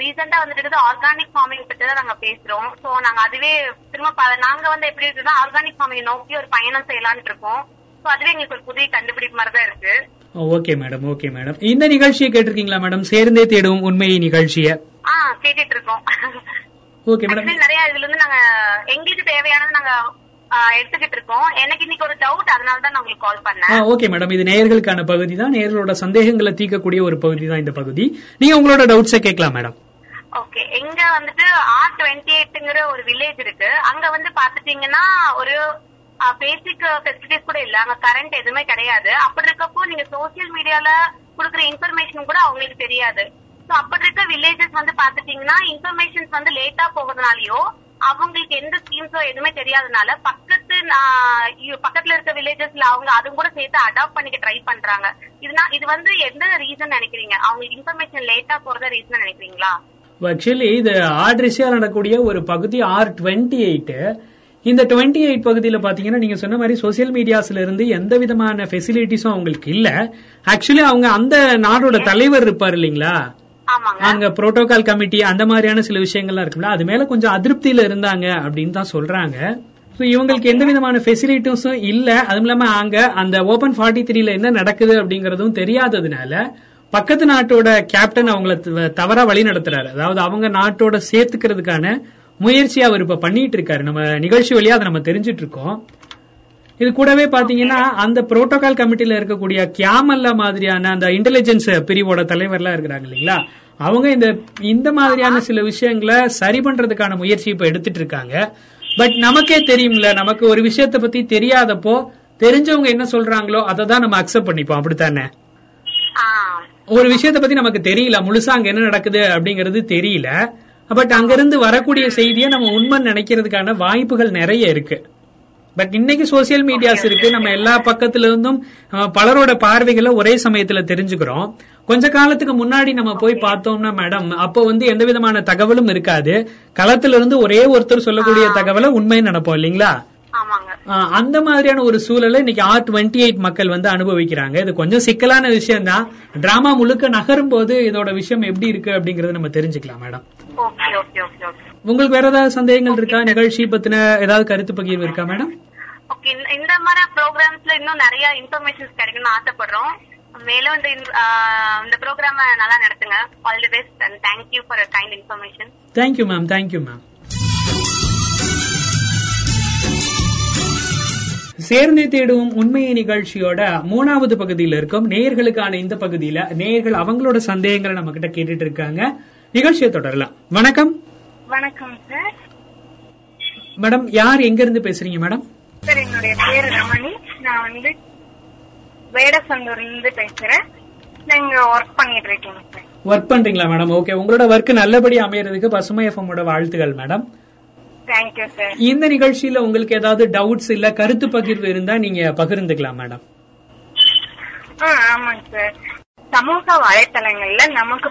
ரீசெண்டா வந்துட்டு ஆர்கானிக் ஃபார்மிங் பத்தி தான் நாங்க பேசுறோம். சோ நாங்க அதுவே திரும்ப நாங்க வந்து எப்படி இருக்குன்னா ஆர்கானிக் ஃபார்மிங் நோக்கி ஒரு பயணம் செய்யலான்னு இருக்கோம். சோ அதுவே எங்களுக்கு ஒரு புதிய கண்டுபிடிப்பு மாதிரி தான் இருக்கு. Okay madam, okay madam. இந்த நிகழ்ச்சியை கேட்டிருக்கீங்களா மேடம்? சேர்ந்தே தேடும் உண்மையை நிகழ்ச்சியை கேட்டுட்டு இருக்கோம். Okay madam. நிறைய இதுல இருந்து நாங்க எங்களுக்கு தேவையானது நாங்க எடுத்துக்கிட்டு இருக்கோம். எனக்கு இன்னைக்கு ஒரு டவுட், அதனால தான் நான் உங்களுக்கு கால் பண்ணேன். ஓகே மேடம், இது நேயர்களுக்கான பகுதி தான், நேயர்களோட சந்தேகங்களை தீர்க்கக்கூடிய ஒரு பகுதி தான் இந்த பகுதி. நீங்க உங்களோட டவுட்ஸை கேட்கலாம் மேடம். ஓகே, எங்க வந்துட்டு R28ங்கிற ஒரு வில்லேஜ் இருக்கு. அங்க வந்து பாத்துட்டீங்கன்னா ஒரு பேசிக் ஃபெசிலிட்டிஸ் கூட இல்ல, அங்க கரண்ட் எதுவுமே கிடையாது. அப்படி இருக்கப்போ நீங்க சோசியல் மீடியால குடுக்குற இன்ஃபர்மேஷன் கூட அவங்களுக்கு தெரியாது. சோ அப்படி இருக்க வில்லேஜஸ் வந்து பாத்துட்டீங்கன்னா இன்ஃபர்மேஷன்ஸ் வந்து லேட்டா போகிறதுனாலயோ அவங்களுக்கு எந்த ஸ்கீம்ஸோ எதுவுமே தெரியாதனால பக்கத்துல இருக்க வில்லேஜஸ்ல அவங்க அது கூட சேர்த்து அடாப்ட் பண்ணிக்க ட்ரை பண்றாங்க. இது வந்து எந்த ரீசன் நினைக்கிறீங்க? அவங்களுக்கு இன்ஃபர்மேஷன் லேட்டா போறத ரீசன் நினைக்கிறீங்களா? ஆக்சுவலி இது ஆட்ரிஷியா நடக்கூடிய ஒரு பகுதி R28. இந்த 28 பகுதியில் பாத்தீங்கன்னா நீங்க சொன்ன மாதிரி சோசியல் மீடியாஸ்ல இருந்து எந்த விதமான ஃபெசிலிட்டிஸும் அவங்களுக்கு இல்ல. ஆக்சுவலி அவங்க அந்த நாடோட தலைவர் இருப்பாரு இல்லீங்களா, அங்க புரோட்டோகால் கமிட்டி அந்த மாதிரியான சில விஷயங்கள்லாம் இருக்குல்ல, அது மேல கொஞ்சம் அதிருப்தியில இருந்தாங்க அப்படின்னு தான் சொல்றாங்க. இவங்களுக்கு எந்த விதமான ஃபெசிலிட்டிஸும் இல்ல, அதுவும் இல்லாம அங்க அந்த ஓபன் 43ல என்ன நடக்குது அப்படிங்கறதும் தெரியாததுனால பக்கத்து நாட்டோட கேப்டன் அவங்கள தவறா வழி நடத்துறாரு. அதாவது அவங்க நாட்டோட சேர்த்துக்கிறதுக்கான முயற்சி அவர் இப்ப பண்ணிட்டு இருக்காரு. நம்ம நிகழ்ச்சி வழியா அதை நம்ம தெரிஞ்சிட்டு இருக்கோம். இது கூடவே பாத்தீங்கன்னா அந்த புரோட்டோகால் கமிட்டில இருக்கக்கூடிய கியா மல்லா மாதிரியான அந்த இன்டெலிஜென்ஸ் பிரிவோட தலைவர்லாம் இருக்கிறாங்க இல்லீங்களா, அவங்க இந்த மாதிரியான சில விஷயங்களை சரி பண்றதுக்கான முயற்சி இப்ப எடுத்துட்டு இருக்காங்க. பட் நமக்கே தெரியும்ல, நமக்கு ஒரு விஷயத்த பத்தி தெரியாதப்போ தெரிஞ்சவங்க என்ன சொல்றாங்களோ அதை தான் நம்ம அக்செப்ட் பண்ணிப்போம். அப்படித்தானே? ஒரு விஷயத்த பத்தி நமக்கு தெரியல முழுசா, அங்க என்ன நடக்குது அப்படிங்கறது தெரியல, பட் அங்கிருந்து வரக்கூடிய செய்தியை நம்ம உண்மை நினைக்கிறதுக்கான வாய்ப்புகள் நிறைய இருக்கு. பட் இன்னைக்கு சோசியல் மீடியாஸ் இருக்கு, நம்ம எல்லா பக்கத்துல இருந்தும் பலரோட பார்வைகளை ஒரே சமயத்துல தெரிஞ்சுக்கிறோம். கொஞ்ச காலத்துக்கு முன்னாடி நம்ம போய் பார்த்தோம்னா மேடம், அப்போ எந்த விதமான தகவலும் இருக்காது, களத்துல இருந்து ஒரே ஒருத்தர் சொல்லக்கூடிய தகவலை உண்மைன்னு நினைப்போம் இல்லீங்களா. அந்த மாதிரியான ஒரு சூழலை இன்னைக்கு R28 மக்கள் அனுபவிக்கிறாங்க. இது கொஞ்சம் சிக்கலான விஷயம் தான். டிராமா முழுக்க நகரும் போது இதோட விஷயம் எப்படி இருக்கு அப்படிங்கறத நம்ம தெரிஞ்சுக்கலாம் மேடம். உங்களுக்கு வேற ஏதாவது சந்தேகங்கள் இருக்கா? நிகழ்ச்சி பத்தின ஏதாவது கருத்து பகிர்வு இருக்கா மேடம்? இந்த மாதிரி ப்ரோக்ராம்ஸ்ல இன்னும் நிறைய இன்ஃபர்மேஷன்ஸ் கிடைக்கணும்னு ஆசைப்படுறோம். மேலும் இந்த ப்ரோக்ராம் நல்லா நடத்துங்க. All the best and thank you for kind information. Thank you ma'am. Thank you ma'am. சேர்ந்து தேடுவோம் உண்மையை நிகழ்ச்சியோட 3வது பகுதியில இருக்கும். நேயர்களுக்கான இந்த பகுதியில நேயர்கள் அவங்களோட சந்தேகங்களை நம்ம கிட்ட கேட்டுட்டு இருக்காங்க. நிகழ்ச்சியை தொடரலாம். வணக்கம். வணக்கம் சார். மேடம், யார் எங்க இருந்து பேசுறீங்க மேடம்? சார், என்னுடைய பேரு ரமணி. நான் வேடசந்தூர்ல இருந்து பேசுறேன். நீங்க வொர்க் பண்ணிட்டு இருக்கீங்க சார்? வொர்க் பண்றீங்களா மேடம்? ஓகே, உங்களோட வொர்க் நல்லபடியா அமையறதுக்கு பசுமை எஃப்எம்மோட வாழ்த்துக்கள் மேடம். Thank you sir. இந்த நிகழ்ச்சியில உங்களுக்கு ஏதாவது டவுட்ஸ் இல்ல கருத்து பகிர்வு இருந்தா நீங்க பகிர்ந்துக்கலாம் மேடம். ஆமாங்க சார், சமூக வலைத்தளங்கள்ல நமக்கு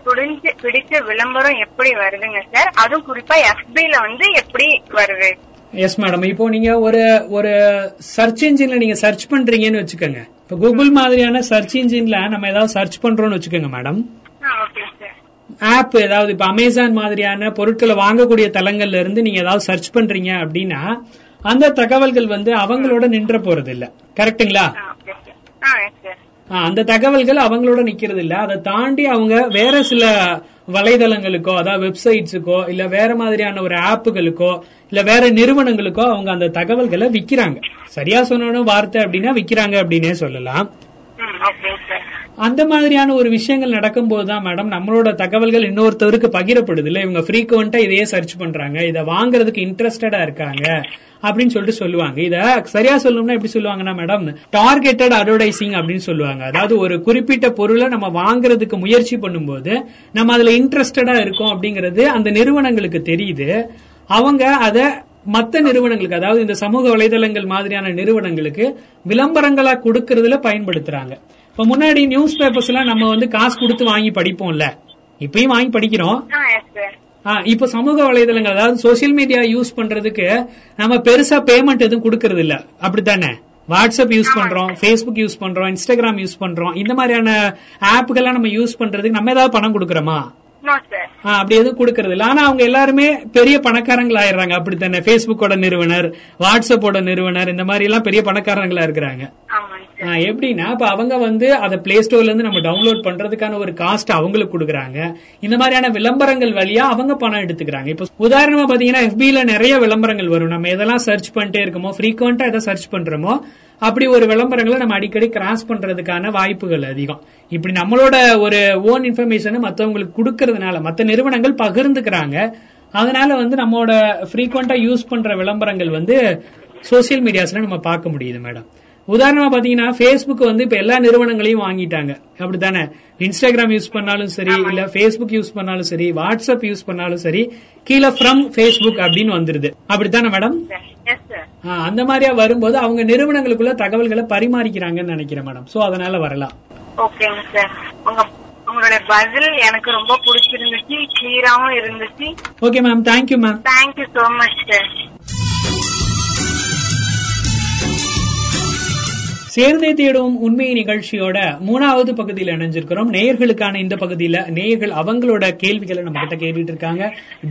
பிடிச்ச விளம்பரம் எப்படி வருதுங்க சார்? அதுவும் குறிப்பா FBல எப்படி வருது? எஸ் மேடம், இப்போ நீங்க ஒரு சர்ச் இன்ஜின்ல நீங்க சர்ச் பண்றீங்கன்னு வச்சுக்கோங்க. இப்ப கூகுள் மாதிரியான சர்ச் இன்ஜின்ல நம்ம ஏதாவது சர்ச் பண்றோம்னு வச்சுக்கோங்க மேடம். ஆப் ஏதாவது இப்ப அமேசான் மாதிரியான பொருட்களை வாங்கக்கூடிய தளங்கள்ல இருந்து நீங்க ஏதாவது சர்ச் பண்றீங்க அப்படின்னா அந்த தகவல்கள் அவங்களோட நின்ற போறது இல்ல. கரெக்டுங்களா? அந்த தகவல்கள் அவங்களோட நிக்கிறது இல்ல. அதை தாண்டி அவங்க வேற சில வலைதளங்களுக்கோ, அதாவது வெப்சைட்ஸுக்கோ, இல்ல வேற மாதிரியான ஒரு ஆப்புகளுக்கோ, இல்ல வேற நிறுவனங்களுக்கோ அவங்க அந்த தகவல்களை விக்கிறாங்க. சரியா சொன்ன வார்த்தை அப்படின்னா விக்கிறாங்க அப்படின்னே சொல்லலாம். அந்த மாதிரியான ஒரு விஷயங்கள் நடக்கும்போதுதான் மேடம் நம்மளோட தகவல்கள் இன்னொருத்தருக்கு பகிரப்படுது இல்ல. இவங்க ஃப்ரீக்வெண்டா இதையே சர்ச் பண்றாங்க, இதை வாங்கறதுக்கு இன்ட்ரெஸ்டடா இருக்காங்க அப்படின்னு சொல்லிட்டு சொல்லுவாங்க. இத சரியா சொல்லணும்னா எப்படி சொல்லுவாங்கன்னா மேடம், டார்கெட்டட் அட்வர்டைசிங் அப்படின்னு சொல்லுவாங்க. அதாவது ஒரு குறிப்பிட்ட பொருளை நம்ம வாங்கறதுக்கு முயற்சி பண்ணும்போது நம்ம அதுல இன்ட்ரெஸ்டடா இருக்கோம் அப்படிங்கறது அந்த நிறுவனங்களுக்கு தெரியுது. அவங்க அத மற்ற நிறுவனங்களுக்கு, அதாவது இந்த சமூக வலைதளங்கள் மாதிரியான நிறுவனங்களுக்கு விளம்பரங்களா கொடுக்கறதுல பயன்படுத்துறாங்க. இப்ப முன்னாடி நியூஸ் பேப்பர்ஸ் எல்லாம் நம்ம காசு கொடுத்து வாங்கி படிப்போம்ல, இப்பயும் வாங்கி படிக்கிறோம். இப்ப சமூக வலைதளங்கள், அதாவது சோசியல் மீடியா யூஸ் பண்றதுக்கு நம்ம பெருசா பேமெண்ட் எதுவும் கொடுக்கறது இல்ல. அப்படித்தானே? வாட்ஸ்அப் யூஸ் பண்றோம், பேஸ்புக் யூஸ் பண்றோம், இன்ஸ்டாகிராம் யூஸ் பண்றோம். இந்த மாதிரியான ஆப்புகள்லாம் நம்ம யூஸ் பண்றதுக்கு நம்ம ஏதாவது பணம் கொடுக்கறோமா? அப்படி எதுவும் கொடுக்கறது இல்ல. ஆனா அவங்க எல்லாருமே பெரிய பணக்காரங்களா ஆயிடுறாங்க. அப்படித்தானே? பேஸ்புக்கோட நிறுவனர், வாட்ஸ்அப்போட நிறுவனர், இந்த மாதிரி எல்லாம் பெரிய பணக்காரங்களா இருக்கிறாங்க. எப்படின்னா இப்ப அவங்க வந்து அதை பிளே ஸ்டோர்ல இருந்து நம்ம டவுன்லோட் பண்றதுக்கான ஒரு காஸ்ட் அவங்களுக்கு கொடுக்குறாங்க. இந்த மாதிரியான விளம்பரங்கள் வழியா அவங்க பணம் எடுத்துக்கிறாங்க. இப்ப உதாரணமா பாத்தீங்கன்னா FBல நிறைய விளம்பரங்கள் வரும். நம்ம எதெல்லாம் சர்ச் பண்ணிட்டே இருக்கோமோ, ஃப்ரீக்வெண்டா எதை சர்ச் பண்றோமோ அப்படி ஒரு விளம்பரங்களை நம்ம அடிக்கடி கிராஸ் பண்றதுக்கான வாய்ப்புகள் அதிகம். இப்படி நம்மளோட ஒரு ஓன் இன்ஃபர்மேஷனை மற்றவங்களுக்கு கொடுக்கறதுனால மற்ற நிறுவனங்கள் பகிர்ந்துக்கிறாங்க. அதனால வந்து நம்மளோட ஃப்ரீக்வெண்டா யூஸ் பண்ற விளம்பரங்கள் வந்து சோசியல் மீடியாஸ்ல நம்ம பார்க்க முடியுது மேடம். உதாரணமா பாத்தீங்கன்னா Facebook வந்து இப்ப எல்லா நிறுவனங்களையும் வாங்கிட்டாங்க, அப்படித்தானே? இன்ஸ்டாகிராம் யூஸ் பண்ணாலும் சரி, இல்ல Facebook யூஸ் பண்ணாலும் சரி, வாட்ஸ்அப் யூஸ் பண்ணாலும் சரி, கீழே ஃப்ரம் Facebook அப்படின்னு வந்துருது, அப்படித்தானே மேடம்? அந்த மாதிரியா வரும்போது அவங்க நிறுவனங்களுக்குள்ள தகவல்களை பரிமாறிக்கிறாங்கன்னு நினைக்கிறேன் மேடம். சோ அதனால வரலாம். ஓகேங்க சார், உங்களோட பதில் எனக்கு ரொம்ப பிடிச்சிருந்துச்சு, கிளியராவும் இருந்துச்சு. Okay ma'am, thank you ma'am. Thank you so much sir. சேர்ந்தே தேடும் உண்மை நிகழ்ச்சியோட 3வது பகுதியில் இணைஞ்சிருக்கிறோம். நேயர்களுக்கான இந்த பகுதியில நேயர்கள் அவங்களோட கேள்விகளை நம்ம கிட்ட கேட்டுட்டு இருக்காங்க,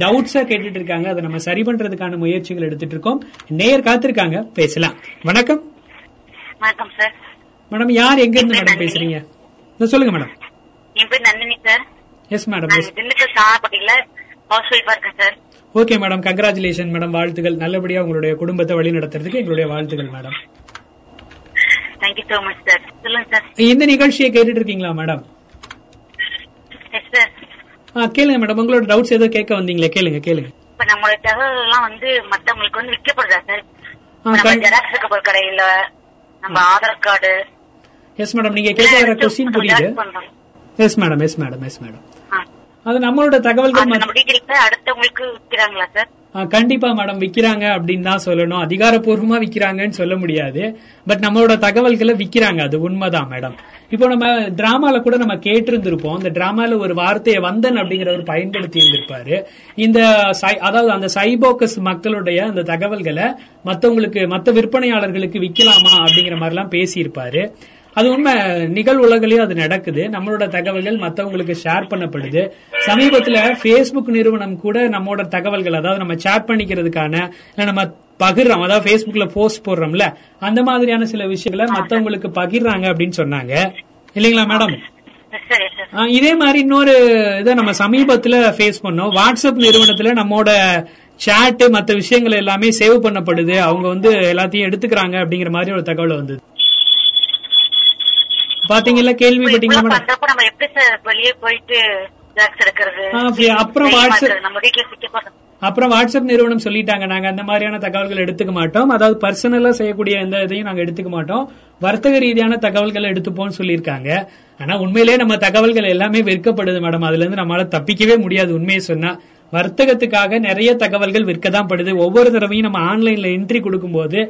டவுட்ஸா கேட்டுட்டு இருக்காங்க. அதை நம்ம சரி பண்றதுக்கான முயற்சிகள் எடுத்துட்டு இருக்கோம். நேயர் காத்திருக்காங்க, பேசலாம். வணக்கம். வணக்கம் சார். மேடம் யார், எங்க இருந்து மேடம் பேசுறீங்க? சொல்லுங்க மேடம். என் பேர் Nandini sir. Yes madam. Okay madam, congratulation madam, வாழ்த்துக்கள். நல்லபடியா உங்களுடைய குடும்பத்தை வழி நடத்துறதுக்கு எங்களுடைய வாழ்த்துக்கள் madam. Thank you so much sir. சொல்லுங்க சார். இந்த நிகழ்ச்சியை கேட்டுட்டு இருக்கீங்களா மேடம்? Yes sir. கேளுங்க மேடம், உங்களோட டவுட்ஸ் ஏதோ கேட்க வந்தீங்களே, கேளுங்க கேளுங்க. இப்ப நம்மளோட தகவல் எல்லாம் வந்து மத்தவங்களுக்கு வந்து விற்கப்படுதா சார்? நம்ம ஜெராக்ஸ் எடுக்க போற கடையில நம்ம ஆதார் கார்டு. எஸ் மேடம், நீங்க கேக்குற क्वेश्चन புரியுது. Yes madam, yes madam, yes madam. அது நம்மளோட தகவல்கள் நம்ம டீடைல்ஸ் அடுத்தவங்களுக்கு விற்கிறாங்களா சார்? கண்டிப்பா மேடம், விக்கிறாங்க அப்படின்னு தான் சொல்லணும். அதிகாரப்பூர்வமா விக்கிறாங்கன்னு சொல்ல முடியாது, பட் நம்மளோட தகவல்களை விக்கிறாங்க, அது உண்மைதான் மேடம். இப்போ நம்ம டிராமால கூட நம்ம கேட்டிருந்திருப்போம், அந்த டிராமால ஒரு வார்த்தையை வந்தன் அப்படிங்கிறவர் பயன்படுத்தி இருந்திருப்பாரு. இந்த அதாவது அந்த சைபோக்கஸ் மக்களுடைய அந்த தகவல்களை மற்றவங்களுக்கு, மற்ற விற்பனையாளர்களுக்கு விக்கலாமா அப்படிங்கிற மாதிரி எல்லாம் பேசியிருப்பாரு. அது உண்மை, நிகழ்வுலகிலேயும் அது நடக்குது. நம்மளோட தகவல்கள் மற்றவங்களுக்கு ஷேர் பண்ணப்படுது. சமீபத்துல Facebook நிறுவனம் கூட நம்மளோட தகவல்கள், அதாவது நம்ம சேட் பண்ணிக்கிறதுக்கான, நம்ம பகிர்றோம், அதாவது Facebookல போஸ்ட் போடுறோம்ல, அந்த மாதிரியான சில விஷயங்களை மற்றவங்களுக்கு பகிர்றாங்க அப்படின்னு சொன்னாங்க, இல்லீங்களா மேடம்? இதே மாதிரி இன்னொரு இதை நம்ம சமீபத்துல ஃபேஸ் பண்ணோம். வாட்ஸ்அப் நிறுவனத்துல நம்மளோட சேட்டு, மற்ற விஷயங்கள் எல்லாமே சேவ் பண்ணப்படுது, அவங்க வந்து எல்லாத்தையும் எடுத்துக்கிறாங்க அப்படிங்கிற மாதிரி ஒரு தகவல் வந்தது, பாத்தீங்கல்ல, கேள்விப்பட்டீங்களா? அப்புறம் வாட்ஸ்அப் நிறுவனம் சொல்லிட்டாங்க, நாங்க அந்த மாதிரியான தகவல்கள் எடுத்துக்க மாட்டோம், அதாவது பர்சனலா செய்யக்கூடிய எந்த இதையும் நாங்க எடுத்துக்க மாட்டோம், வர்த்தக ரீதியான தகவல்களை எடுத்துப்போம்னு சொல்லியிருக்காங்க. ஆனா உண்மையிலேயே நம்ம தகவல்கள் எல்லாமே விற்கப்படுது மேடம், அதுல இருந்து நம்மளால தப்பிக்கவே முடியாது. உண்மையை சொன்னா வர்த்தகத்துக்காக நிறைய தகவல்கள் விற்கதான் படுது. ஒவ்வொரு தடவையும் நம்ம ஆன்லைன்ல என்ட்ரி கொடுக்கும் போது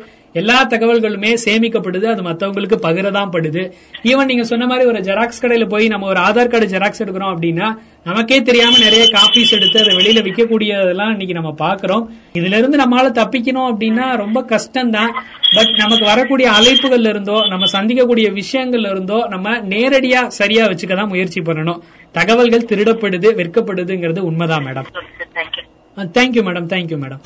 எல்லா தகவல்களுமே சேமிக்கப்படுது, அது மற்றவங்களுக்கு பகிரதான் படுது. ஈவன் நீங்க சொன்ன மாதிரி ஒரு ஜெராக்ஸ் கடையில போய் நம்ம ஒரு ஆதார் கார்டு ஜெராக்ஸ் எடுக்கிறோம் அப்படின்னா நமக்கே தெரியாம நிறைய காப்பீஸ் எடுத்து அதை வெளியில விற்கக்கூடியதெல்லாம் இன்னைக்கு நம்ம பாக்குறோம். இதுல இருந்து நம்மளால தப்பிக்கணும் அப்படின்னா ரொம்ப கஷ்டம்தான். பட் நமக்கு வரக்கூடிய அழைப்புகள்ல இருந்தோ, நம்ம சந்திக்கக்கூடிய விஷயங்கள்ல இருந்தோ நம்ம நேரடியா சரியா வச்சுக்கதான் முயற்சி பண்ணணும். தகவல்கள் திருடப்படுது, விற்கப்படுதுங்கிறது உண்மைதான் madam. Thank you madam, thank you madam.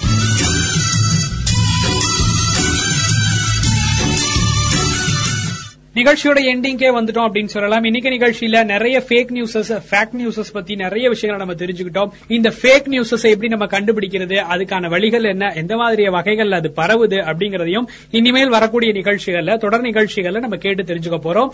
நிகழ்ச்சியோட எண்டிங்கே வந்துட்டோம் அப்படின்னு சொல்லலாம். இன்னைக்கு நிகழ்ச்சியில நிறைய ஃபேக் நியூஸஸ், ஃபேக் நியூஸஸ் பத்தி நிறைய விஷயங்களை நம்ம தெரிஞ்சுக்கிட்டோம். இந்த ஃபேக் நியூஸஸ் எப்படி நம்ம கண்டுபிடிக்கிறது, அதுக்கான வழிகள் என்ன, எந்த மாதிரிய வகைகள்ல அது பரவுது அப்படிங்கறதையும் இனிமேல் வரக்கூடிய நிகழ்ச்சிகள்ல, தொடர் நிகழ்ச்சிகள்ல நம்ம கேட்டு தெரிஞ்சுக்க போறோம்.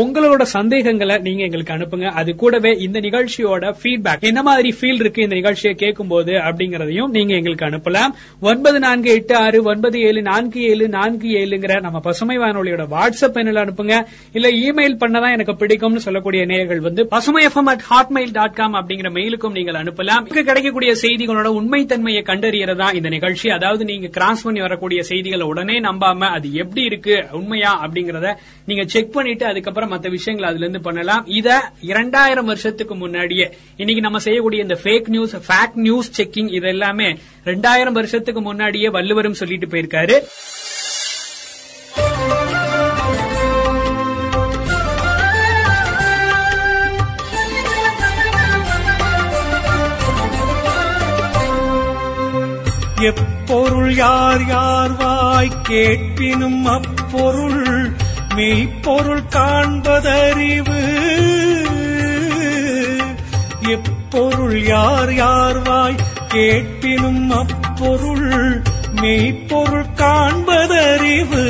உங்களோட சந்தேகங்களை நீங்க எங்களுக்கு அனுப்புங்க. அது கூடவே இந்த நிகழ்ச்சியோட ஃபீட்பேக், என்ன மாதிரி ஃபீல் இருக்கு இந்த நிகழ்ச்சியை கேட்கும் போது அப்படிங்கறதையும் நீங்க எங்களுக்கு அனுப்பலாம். 9486974747 நம்ம பசுமை வானொலியோட வாட்ஸ்அப் எண்ணில் அனுப்புங்க. இல்ல இமெயில் பண்ணதான் எனக்கு பிடிக்கும்னு சொல்லக்கூடிய நேயர்கள் வந்து pasumai.fm@hotmail.com அப்படிங்கிற மெயிலுக்கும் நீங்கள் அனுப்பலாம். இங்க கிடைக்கக்கூடிய செய்திகளோட உண்மை தன்மையை கண்டறியறதா இந்த நிகழ்ச்சி. அதாவது நீங்க கிராஸ் பண்ணி வரக்கூடிய செய்திகளை உடனே நம்பாம அது எப்படி இருக்கு, உண்மையா அப்படிங்கறத நீங்க செக் பண்ணிட்டு அதுக்கப்புறம் மற்ற விஷயங்களை அதுல இருந்து பண்ணலாம். இத 2000 வருஷத்துக்கு முன்னாடியே இன்னைக்கு நம்ம செய்யக்கூடிய இந்த fake news, fake news checking, இது எல்லாமே 2000 வருஷத்துக்கு முன்னாடியே வள்ளுவரும் சொல்லிட்டு போயிருக்காரு. எப்பொரு யார் யார் வாய் கேட்பினும் அப்பொருள் மெய்ப்பொருள் காண்பதறிவு. எப்பொருள் யார் யார் வாய் கேட்பினும் அப்பொருள் மெய்ப்பொருள் காண்பதறிவு.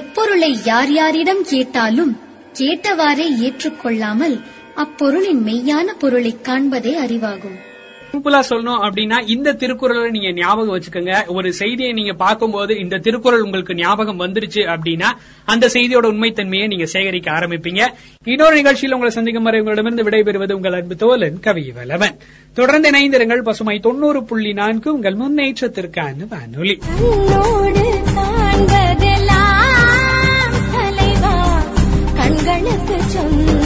எப்பொருளை யார் யாரிடம் கேட்டாலும் கேட்டவாறே ஏற்றுக்கொள்ளாமல் அப்பொருளின் மெய்யான பொருளை காண்பதே அறிவாகும். சிம்பிளா சொல்லணும் அப்படின்னா இந்த திருக்குறளை நீங்க ஞாபகம் வச்சுக்கோங்க. ஒரு செய்தியை நீங்க பார்க்கும்போது இந்த திருக்குறள் உங்களுக்கு ஞாபகம் வந்துருச்சு அப்படின்னா அந்த செய்தியோட உண்மைத்தன்மையை நீங்க சேகரிக்க ஆரம்பிப்பீங்க. இன்னொரு நிகழ்ச்சியில் உங்களை சந்திக்கும் வரை உங்களிடமிருந்து விடைபெறுவது உங்கள் அன்பு தோழன் கவி வளவன். தொடர்ந்து இணைந்திருங்கள் பசுமை 90.4 உங்கள் முன்னேற்றத்திற்கான வானொலி. கண்களுக்கு சொன்ன